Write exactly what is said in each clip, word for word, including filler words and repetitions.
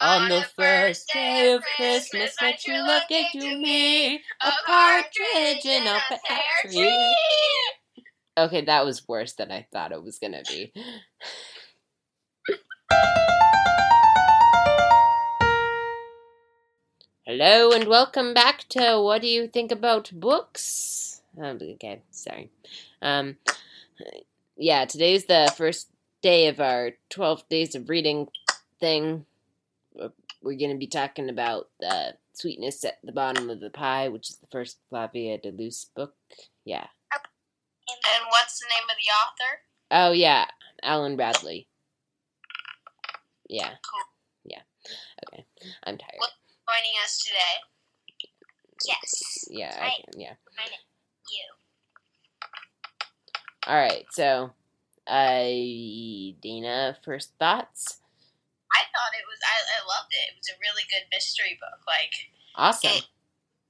On the first day of Christmas, my true love gave to me a partridge in a pear tree. Okay, that was worse than I thought it was gonna be. Hello and welcome back to What Do You Think About Books? Um, okay, sorry. Um, yeah, today's the first day of our twelve days of reading thing. We're going to be talking about uh, Sweetness at the Bottom of the Pie, which is the first Flavia de Luce book. Yeah. And what's the name of the author? Oh, yeah. Alan Bradley. Yeah. Cool. Yeah. Okay. I'm tired. What's joining us today? Yes. Yeah. Right. I can, yeah. You. All right. So, uh, Dana, first thoughts? I thought it was, I, I loved it. It was a really good mystery book. Like, awesome. It,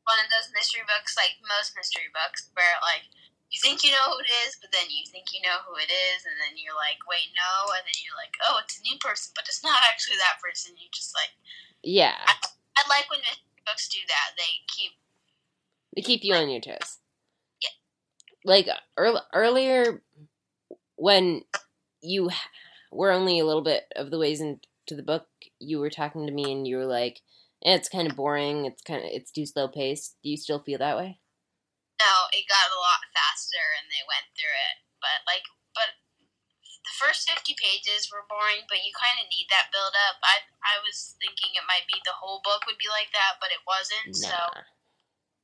one of those mystery books, like most mystery books, where, like, you think you know who it is, but then you think you know who it is, and then you're like, wait, no, and then you're like, oh, it's a new person, but it's not actually that person. You just, like, yeah. I, I like when mystery books do that. They keep... They keep you like, on your toes. Yeah. Like, earl- earlier, when you were only a little bit of the ways in... to the book, you were talking to me and you were like, eh, it's kind of boring, it's kind of, it's too slow paced. Do you still feel that way? No, it got a lot faster and they went through it, but like, but the first fifty pages were boring, but you kind of need that build up. I I was thinking it might be the whole book would be like that, but it wasn't, nah. So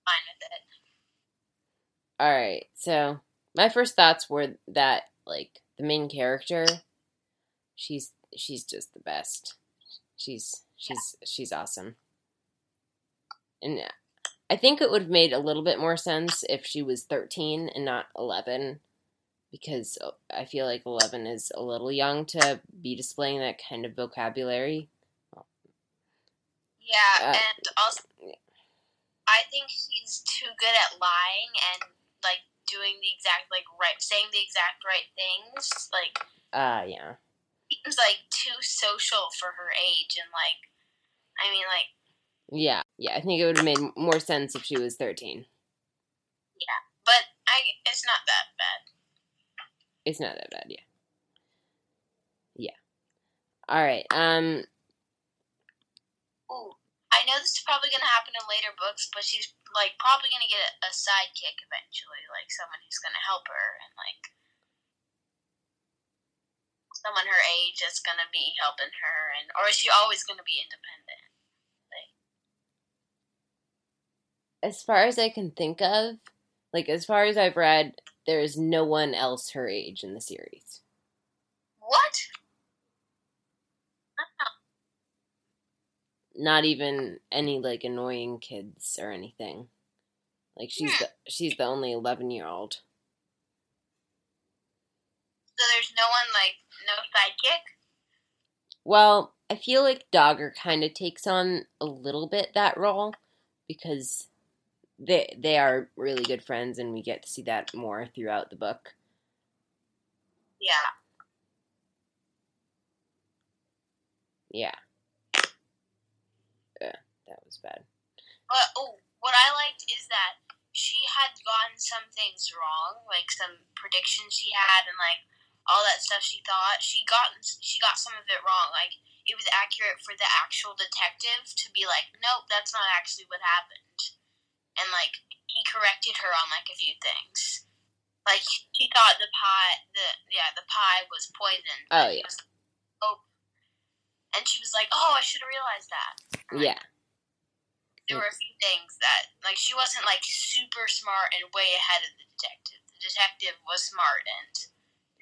fine with it. All right, so my first thoughts were that, like, the main character, she's She's just the best. She's she's yeah. she's awesome. And I think it would have made a little bit more sense if she was thirteen and not eleven, because I feel like eleven is a little young to be displaying that kind of vocabulary. Yeah, uh, and also I think he's too good at lying and, like, doing the exact, like, right, saying the exact right things, like. Ah, uh, yeah. Seems like too social for her age, and like, I mean, like, yeah, yeah. I think it would have made more sense if she was thirteen. Yeah, but I, it's not that bad. It's not that bad, yeah, yeah. All right. Um. Ooh, I know this is probably gonna happen in later books, but she's like probably gonna get a, a sidekick eventually, like someone who's gonna help her and like. Someone her age that's gonna be helping her, and or is she always gonna be independent? Like, as far as I can think of, like as far as I've read, there is no one else her age in the series. What? Oh. Not even any like annoying kids or anything. Like she's hmm. the, she's the only eleven-year-old. So there's no one like. No sidekick? Well, I feel like Dogger kind of takes on a little bit that role because they they are really good friends and we get to see that more throughout the book. Yeah. Yeah. Yeah, that was bad. But, oh, what I liked is that she had gotten some things wrong, like some predictions she had and like all that stuff she thought, she got she got some of it wrong. Like, it was accurate for the actual detective to be like, nope, that's not actually what happened. And, like, he corrected her on, like, a few things. Like, he thought the pie, the yeah, the pie was poisoned. Oh, yeah. It was, oh. And she was like, oh, I should have realized that. Like, yeah. There were a few things that, like, she wasn't, like, super smart and way ahead of the detective. The detective was smart and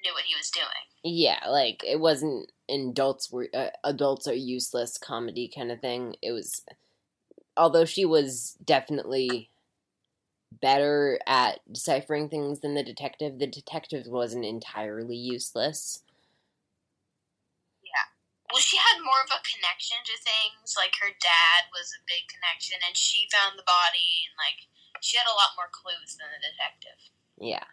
knew what he was doing. Yeah, like, it wasn't an adults were uh, adults are useless comedy kind of thing. It was, although she was definitely better at deciphering things than the detective, the detective wasn't entirely useless. Yeah. Well, she had more of a connection to things. Like, her dad was a big connection, and she found the body, and, like, she had a lot more clues than the detective. Yeah.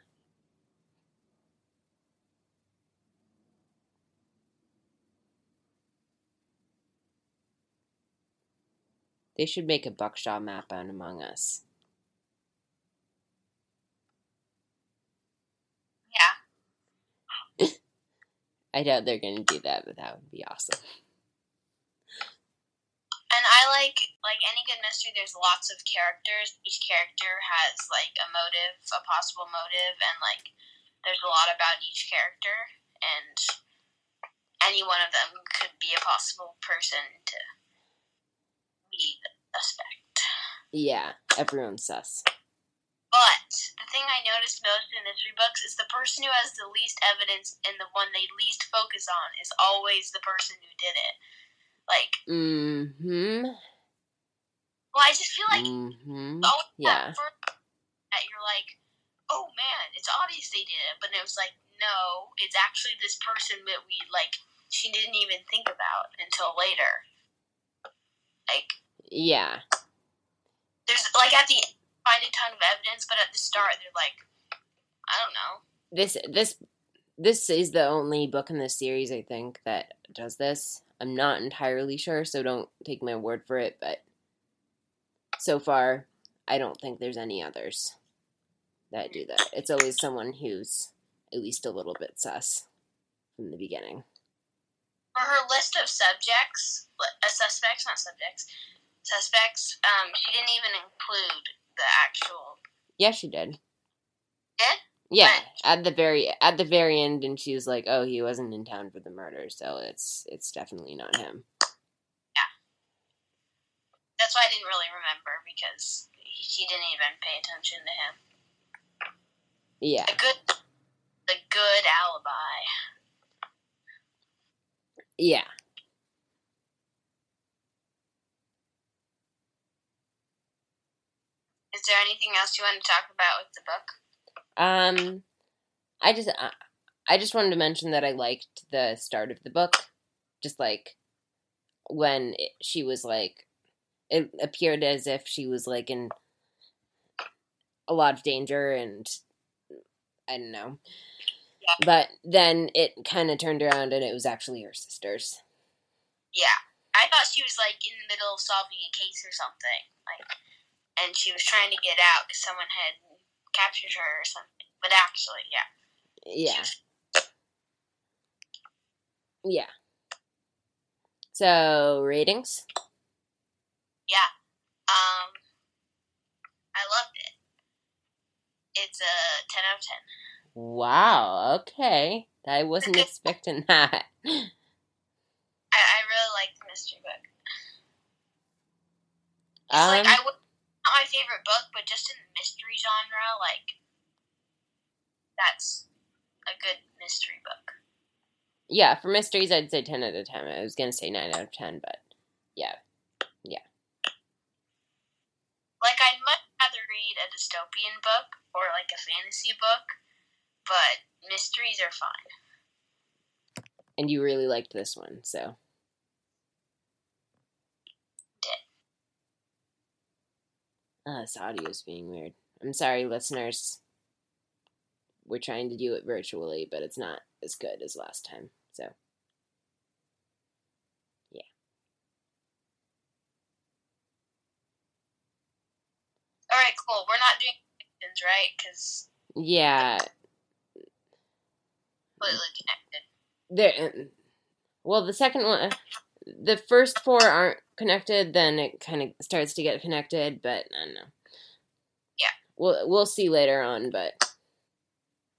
They should make a Buckshaw map on Among Us. Yeah. I doubt they're going to do that, but that would be awesome. And I like, like any good mystery, there's lots of characters. Each character has, like, a motive, a possible motive, and, like, there's a lot about each character, and any one of them could be a possible person to be the suspect. Yeah, everyone's sus. But the thing I noticed most in the three books is the person who has the least evidence and the one they least focus on is always the person who did it. Like, mm-hmm. Well, I just feel like mm-hmm. it's always yeah. that first that you're like, oh man, it's obvious they did it, but it was like, no, it's actually this person that we like she didn't even think about until later. Like, yeah, there's like at the end, find a ton of evidence, but at the start they're like, I don't know. This this this is the only book in the series I think that does this. I'm not entirely sure, so don't take my word for it, but so far, I don't think there's any others that do that. It's always someone who's at least a little bit sus from the beginning. For her list of subjects, uh, suspects, not subjects, suspects, um, she didn't even include the actual... Yeah, she did. Did? Yeah, at the very at the very end, and she was like, "Oh, he wasn't in town for the murder, so it's it's definitely not him." Yeah, that's why I didn't really remember because she didn't even pay attention to him. Yeah, a good a good alibi. Yeah. Is there anything else you want to talk about with the book? Um, I just, uh, I just wanted to mention that I liked the start of the book, just like, when it, she was like, it appeared as if she was like in a lot of danger and, I don't know, yeah. But then it kind of turned around and it was actually her sister's. Yeah, I thought she was like in the middle of solving a case or something, like, and she was trying to get out because someone had captured her or something, but actually, yeah. Yeah. Yeah. So, ratings? Yeah. Um, I loved it. It's a ten out of ten. Wow, okay. I wasn't expecting that. I, I really liked the mystery book. It's um, like, I would not my favorite book, but just in the mystery genre, like, that's a good mystery book. Yeah, for mysteries, I'd say ten out of ten. I was going to say nine out of ten, but yeah. Yeah. Like, I'd much rather read a dystopian book or, like, a fantasy book, but mysteries are fun. And you really liked this one, so... Oh, this audio is being weird. I'm sorry, listeners. We're trying to do it virtually, but it's not as good as last time. So, yeah. All right, cool. We're not doing predictions, right? Because yeah, completely connected. There. Well, the second one. The first four aren't connected, then it kind of starts to get connected, but I don't know. Yeah. We'll, we'll see later on, but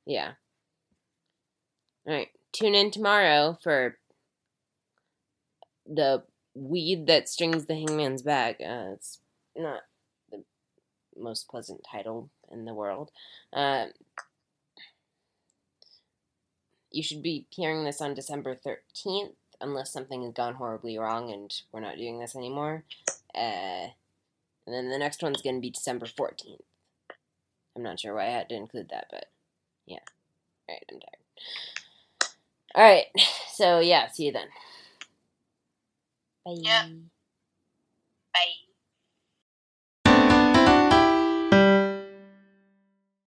yeah. All right. Tune in tomorrow for the weed that strings the hangman's bag. Uh, it's not the most pleasant title in the world. Uh, you should be hearing this on December thirteenth. Unless something has gone horribly wrong and we're not doing this anymore. Uh, and then the next one's going to be December fourteenth. I'm not sure why I had to include that, but yeah. All right, I'm tired. All right, so yeah, see you then. Bye. Yeah. Bye.